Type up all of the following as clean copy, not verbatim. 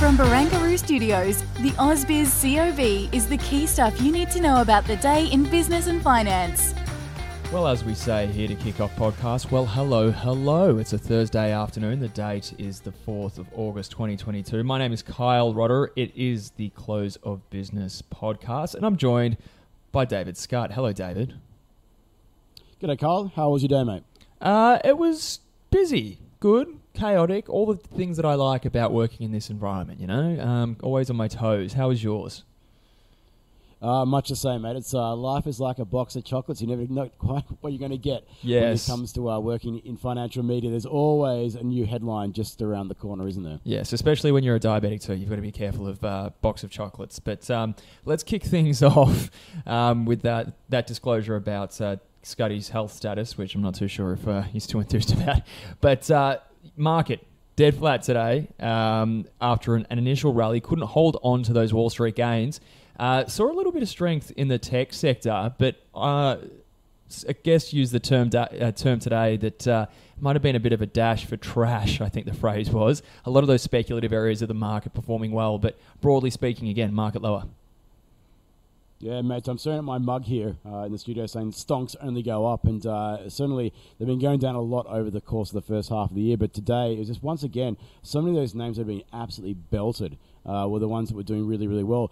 From Barangaroo Studios, the AusBiz COV is the key stuff you need to know about the day in business and finance. Well, as we say here to kick off podcast, well, hello. It's a Thursday afternoon. The date is the 4th of August, 2022. My name is Kyle Rotter. It is the Close of Business podcast, and I'm joined by David Scott. Hello, David. G'day, Kyle. How was your day, mate? It was busy. Good. Chaotic, all the things that I like about working in this environment, you know? Always on my toes. How is yours? Much the same, mate. It's life is like a box of chocolates. You never know quite what you're going to get. Yes. When it comes to working in financial media, there's always a new headline just around the corner, isn't there? Yes, especially when you're a diabetic too. You've got to be careful of box of chocolates. But let's kick things off with that disclosure about Scuddy's health status, which I'm not too sure if he's too enthused about. But... market dead flat today after an initial rally. Couldn't hold on to those Wall Street gains. Saw a little bit of strength in the tech sector, but I guess used the term today that might have been a bit of a dash for trash, I think the phrase was. A lot of those speculative areas of the market performing well, but broadly speaking, again, market lower. Yeah, mate, I'm staring at my mug here in the studio saying stonks only go up, and certainly they've been going down a lot over the course of the first half of the year, but today it was just once again, so many of those names have been absolutely belted. Were the ones that were doing really, really well.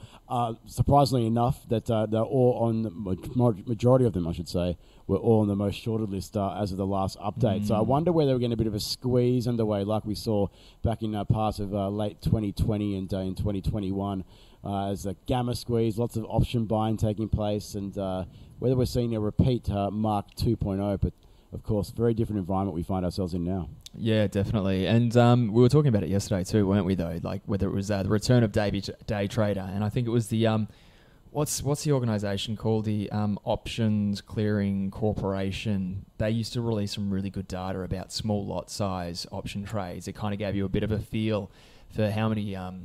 Surprisingly enough, that they're all on, the majority of them, I should say, were all on the most shorted list as of the last update. Mm. So I wonder whether they were getting a bit of a squeeze underway like we saw back in parts of late 2020 and in 2021 as a gamma squeeze, lots of option buying taking place, and whether we're seeing a repeat Mark 2.0, but of course, very different environment we find ourselves in now. Yeah, definitely. And we were talking about it yesterday too, weren't we, though? Like whether it was the return of day trader. And I think it was the, what's the organisation called? The Options Clearing Corporation. They used to release some really good data about small lot size option trades. It kind of gave you a bit of a feel for how many, the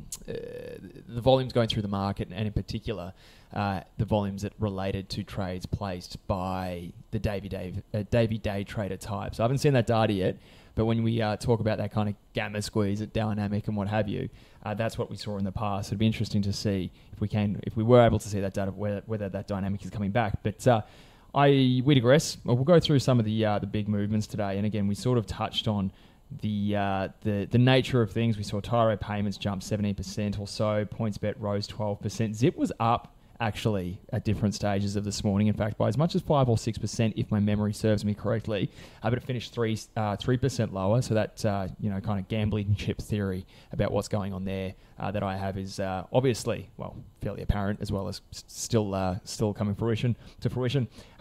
volumes going through the market, and in particular, the volumes that related to trades placed by the day trader types. I haven't seen that data yet, but when we talk about that kind of gamma squeeze at dynamic and what have you, that's what we saw in the past. It'd be interesting to see if we were able to see that data, whether that dynamic is coming back. But we digress. We'll go through some of the big movements today. And again, we sort of touched on the nature of things. We saw Tyro Payments jump 17% or so. PointsBet rose 12%. Zip was up actually at different stages of this morning. In fact, by as much as 5 or 6%, if my memory serves me correctly. But it finished 3% lower. So that kind of gambling chip theory about what's going on there that I have is obviously fairly apparent, as well as still coming to fruition.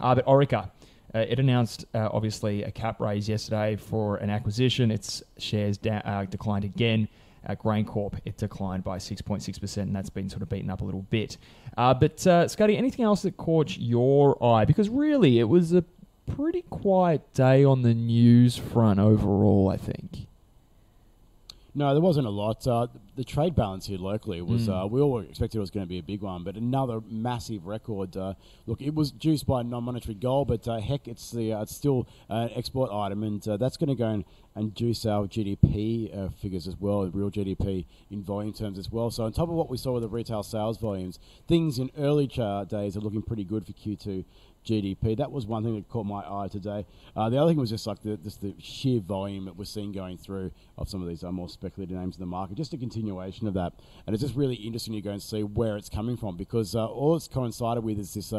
But Orica. It announced, obviously, a cap raise yesterday for an acquisition. Its shares declined again. At Grain Corp, it declined by 6.6%, and that's been sort of beaten up a little bit. But Scuddy, anything else that caught your eye? Because really, it was a pretty quiet day on the news front overall, I think. No, there wasn't a lot. The trade balance here locally was, we all expected it was going to be a big one, but another massive record. Look, it was juiced by non-monetary gold, but heck, it's still an export item, and that's going to go and juice our GDP figures as well, real GDP in volume terms as well. So on top of what we saw with the retail sales volumes, things in early days are looking pretty good for Q2. GDP. That was one thing that caught my eye today. The other thing was just like the sheer volume that we're seeing going through of some of these more speculative names in the market, just a continuation of that. And it's just really interesting to go and see where it's coming from, because all it's coincided with is this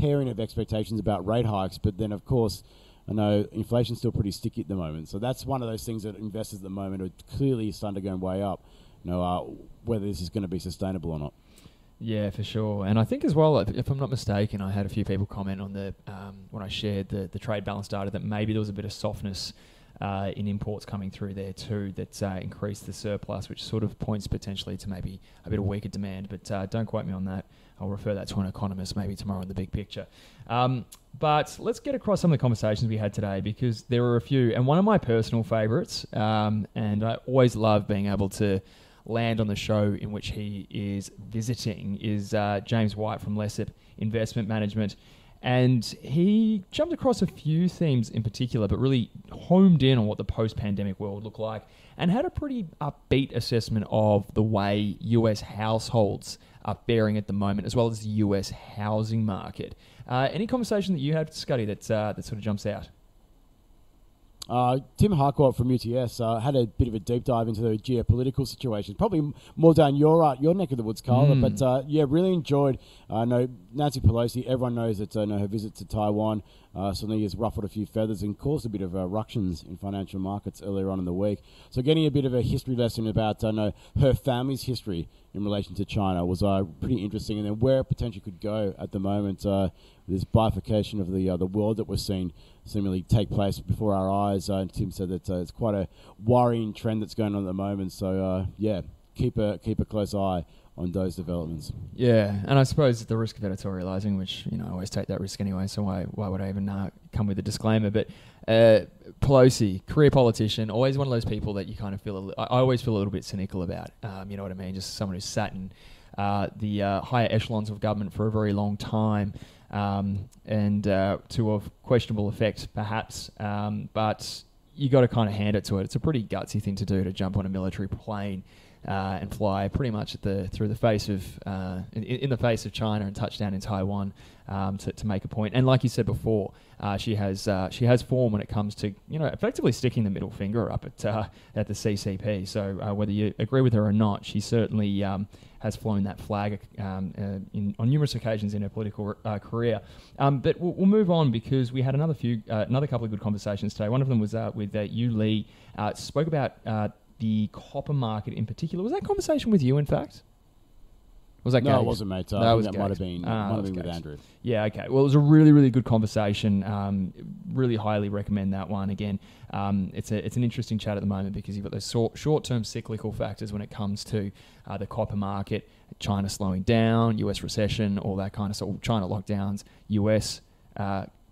pairing of expectations about rate hikes, but then of course I know inflation's still pretty sticky at the moment. So that's one of those things that investors at the moment are clearly starting to go way up, whether this is going to be sustainable or not. Yeah, for sure. And I think as well, if I'm not mistaken, I had a few people comment on the when I shared the trade balance data that maybe there was a bit of softness in imports coming through there too that increased the surplus, which sort of points potentially to maybe a bit of weaker demand. But don't quote me on that. I'll refer that to an economist maybe tomorrow in the big picture. But let's get across some of the conversations we had today, because there were a few. And one of my personal favourites, and I always love being able to land on the show in which he is visiting, is James White from Lessip Investment Management. And he jumped across a few themes in particular, but really homed in on what the post-pandemic world looked like, and had a pretty upbeat assessment of the way US households are bearing at the moment, as well as the US housing market. Any conversation that you had, Scuddy, that sort of jumps out? Tim Harcourt from UTS had a bit of a deep dive into the geopolitical situation, probably more down your neck of the woods, Carla. But yeah, really enjoyed. I know Nancy Pelosi, everyone knows that her visit to Taiwan suddenly has ruffled a few feathers and caused a bit of ructions in financial markets earlier on in the week. So getting a bit of a history lesson about her family's history in relation to China was pretty interesting, and then where it potentially could go at the moment. This bifurcation of the world that we're seeing seemingly take place before our eyes. And Tim said that it's quite a worrying trend that's going on at the moment. So yeah, keep a close eye on those developments. Yeah, and I suppose at the risk of editorializing, which I always take that risk anyway, so why would I even come with a disclaimer? But Pelosi, career politician, always one of those people that you kind of feel. I always feel a little bit cynical about. You know what I mean? Just someone who's sat in the higher echelons of government for a very long time. And to of questionable effect, perhaps. But you got to kind of hand it to it. It's a pretty gutsy thing to do, to jump on a military plane and fly pretty much in the face of China and touch down in Taiwan to make a point. And like you said before, she has form when it comes to effectively sticking the middle finger up at the CCP. So whether you agree with her or not, she certainly has flown that flag on numerous occasions in her political career. But we'll move on, because we had another couple of good conversations today. One of them was with Yu Lee. Spoke about the copper market in particular. Was that conversation with you, in fact? Was that Gags? It wasn't, mate. That might have been with Andrew. Yeah, okay. Well, it was a really, really good conversation. Really highly recommend that one. Again, it's an interesting chat at the moment, because you've got those short-term cyclical factors when it comes to the copper market, China slowing down, US recession, all that kind of stuff, China lockdowns, US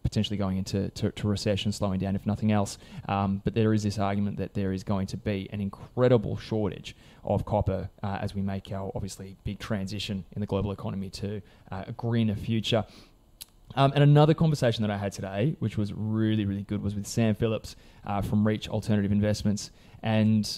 potentially going into recession, slowing down if nothing else. But there is this argument that there is going to be an incredible shortage of copper as we make our obviously big transition in the global economy to a greener future. And another conversation that I had today, which was really, really good, was with Sam Phillips from Reach Alternative Investments. And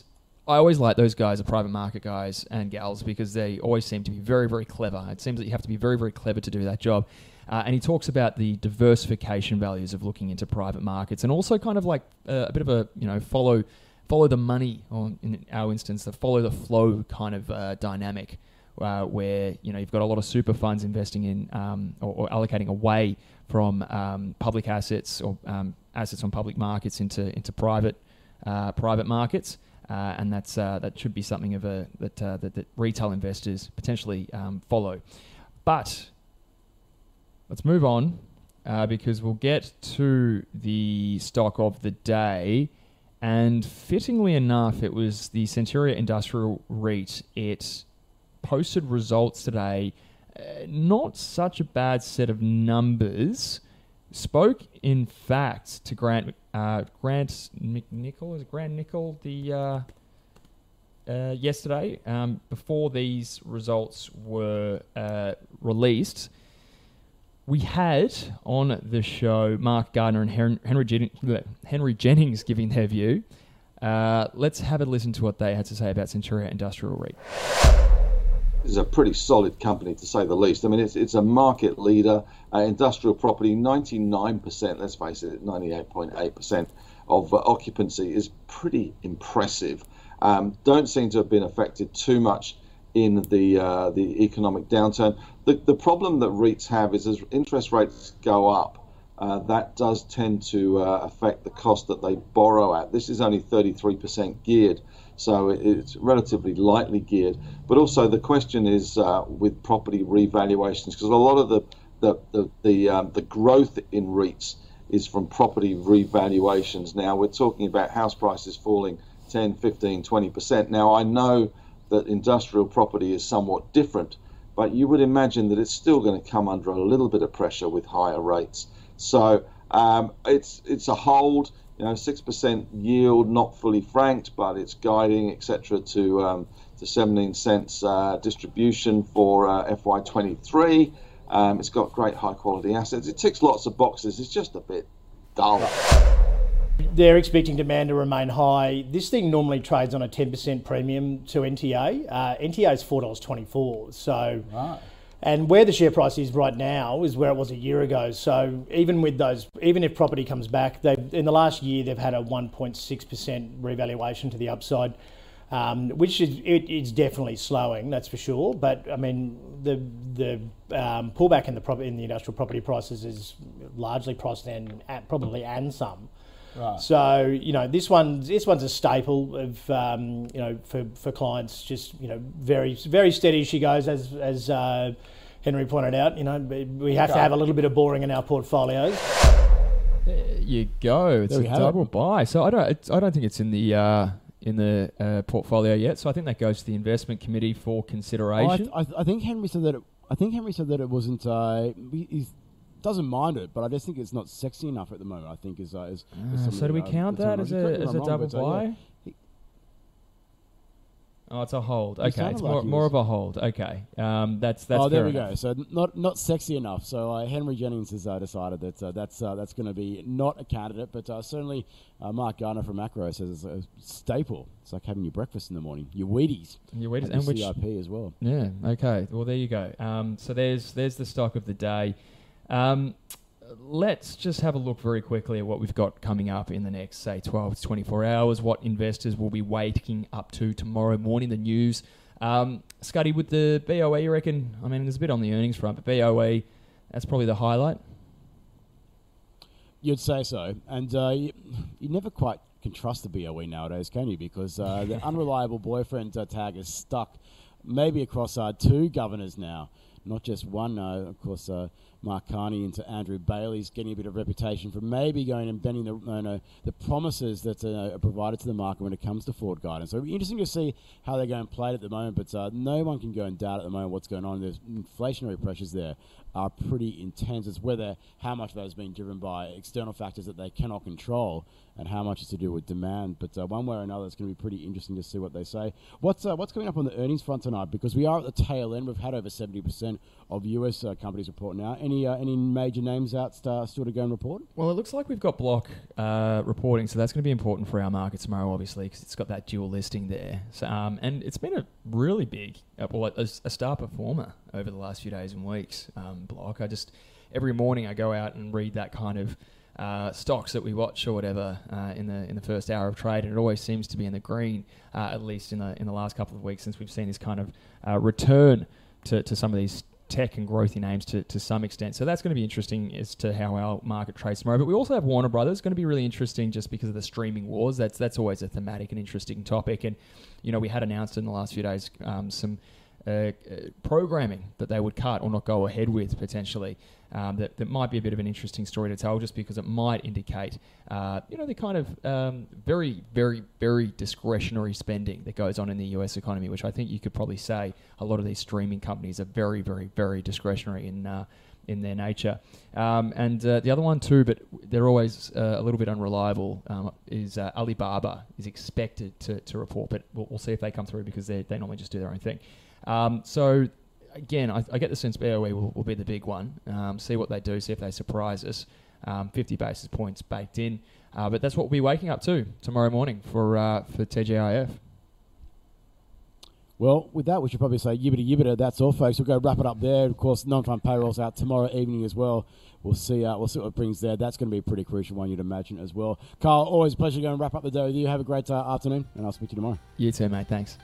I always like those guys, the private market guys and gals, because they always seem to be very, very clever. It seems that you have to be very, very clever to do that job. And he talks about the diversification values of looking into private markets, and also kind of like a bit of a follow the money, or in our instance, the follow the flow kind of dynamic, where you've got a lot of super funds investing in or allocating away from public assets, or assets on public markets into private markets. And that's that should be something of that retail investors potentially follow. But let's move on, because we'll get to the stock of the day. And fittingly enough, it was the Centuria Industrial REIT. It posted results today. Not such a bad set of numbers. Spoke, in fact, to Grant McNichol, yesterday, before these results were released. We had on the show Mark Gardner and Henry Jennings giving their view. Let's have a listen to what they had to say about Centuria Industrial REIT. This is a pretty solid company, to say the least. I mean, it's a market leader. Industrial property, 99%, let's face it, 98.8% of occupancy is pretty impressive. Don't seem to have been affected too much in the economic downturn. The problem that REITs have is, as interest rates go up, that does tend to affect the cost that they borrow at. This is only 33% geared. So it's relatively lightly geared. But also the question is with property revaluations, because a lot of the growth in REITs is from property revaluations. Now we're talking about house prices falling 10, 15, 20%. Now I know that industrial property is somewhat different, but you would imagine that it's still going to come under a little bit of pressure with higher rates. So it's a hold. 6% yield, not fully franked, but it's guiding, etc., to 17 cents distribution for FY23. It's got great high-quality assets. It ticks lots of boxes. It's just a bit dull. They're expecting demand to remain high. This thing normally trades on a 10% premium to NTA. NTA is $4.24. So, right. And where the share price is right now is where it was a year ago. So even with those, even if property comes back, in the last year they've had a 1.6% revaluation to the upside, which is it's definitely slowing, that's for sure. But I mean, the pullback in the industrial property prices is largely priced in at probably and some. Right. So this one's a staple of for clients. Just very very steady she goes, as Henry pointed out. We have to have a little bit of boring in our portfolios. There you go. It's a double buy. So I don't think it's in the portfolio yet. So I think that goes to the investment committee for consideration. I think Henry said that. I think Henry said that it wasn't. Doesn't mind it, but I just think it's not sexy enough at the moment, I think. So do we count that as a double buy? Yeah. Oh, it's a hold. Okay, it's more of a hold. Okay, that's fair enough. Go. So not sexy enough. So Henry Jennings has decided that that's going to be not a candidate, but certainly Mark Gardner from Macro says it's a staple. It's like having your breakfast in the morning, your Wheaties, and your CIP as well. Yeah. Okay. Well, there you go. So there's the stock of the day. Let's just have a look very quickly at what we've got coming up in the next, say, 12 to 24 hours, what investors will be waking up to tomorrow morning, the news. Scuddy, with the BOE, you reckon? I mean, there's a bit on the earnings front, but BOE, that's probably the highlight. You'd say so. And you never quite can trust the BOE nowadays, can you? Because the unreliable boyfriend tag is stuck maybe across two governors now. Not just one, of course, Mark Carney into Andrew Bailey's getting a bit of reputation for maybe going and bending the promises that are provided to the market when it comes to forward guidance. So it'll be interesting to see how they go and play it at the moment, but no one can go and doubt at the moment what's going on. There's inflationary pressures there are pretty intense. It's whether how much of that has been driven by external factors that they cannot control and how much is to do with demand. But one way or another, it's going to be pretty interesting to see what they say. What's coming up on the earnings front tonight? Because we are at the tail end. We've had over 70% of US companies report now. Any major names out still to go and report? Well, it looks like we've got Block reporting, so that's going to be important for our market tomorrow, obviously, because it's got that dual listing there. So, and it's been a really big, a star performer over the last few days and weeks, Block. I just, every morning I go out and read that kind of stocks that we watch or whatever in the first hour of trade, and it always seems to be in the green, at least in the last couple of weeks since we've seen this kind of return to some of these tech and growthy names to some extent. So that's going to be interesting as to how our market trades tomorrow. But we also have Warner Bros. It's going to be really interesting just because of the streaming wars. That's always a thematic and interesting topic. And, we had announced in the last few days some programming that they would cut or not go ahead with potentially. That might be a bit of an interesting story to tell just because it might indicate, the kind of very, very, very discretionary spending that goes on in the US economy, which I think you could probably say a lot of these streaming companies are very, very, very discretionary in their nature. And the other one too, but they're always a little bit unreliable, is Alibaba is expected to report, but we'll see if they come through because they normally just do their own thing. So again, I get the sense BOE will be the big one. See what they do, see if they surprise us. 50 basis points baked in. But that's what we'll be waking up to tomorrow morning for TGIF. Well, with that, we should probably say yibbity yibbity. That's all, folks. We'll go wrap it up there. Of course, non-farm payroll's out tomorrow evening as well. We'll see what it brings there. That's going to be a pretty crucial one, you'd imagine, as well. Kyle, always a pleasure to go and wrap up the day with you. Have a great afternoon, and I'll speak to you tomorrow. You too, mate. Thanks.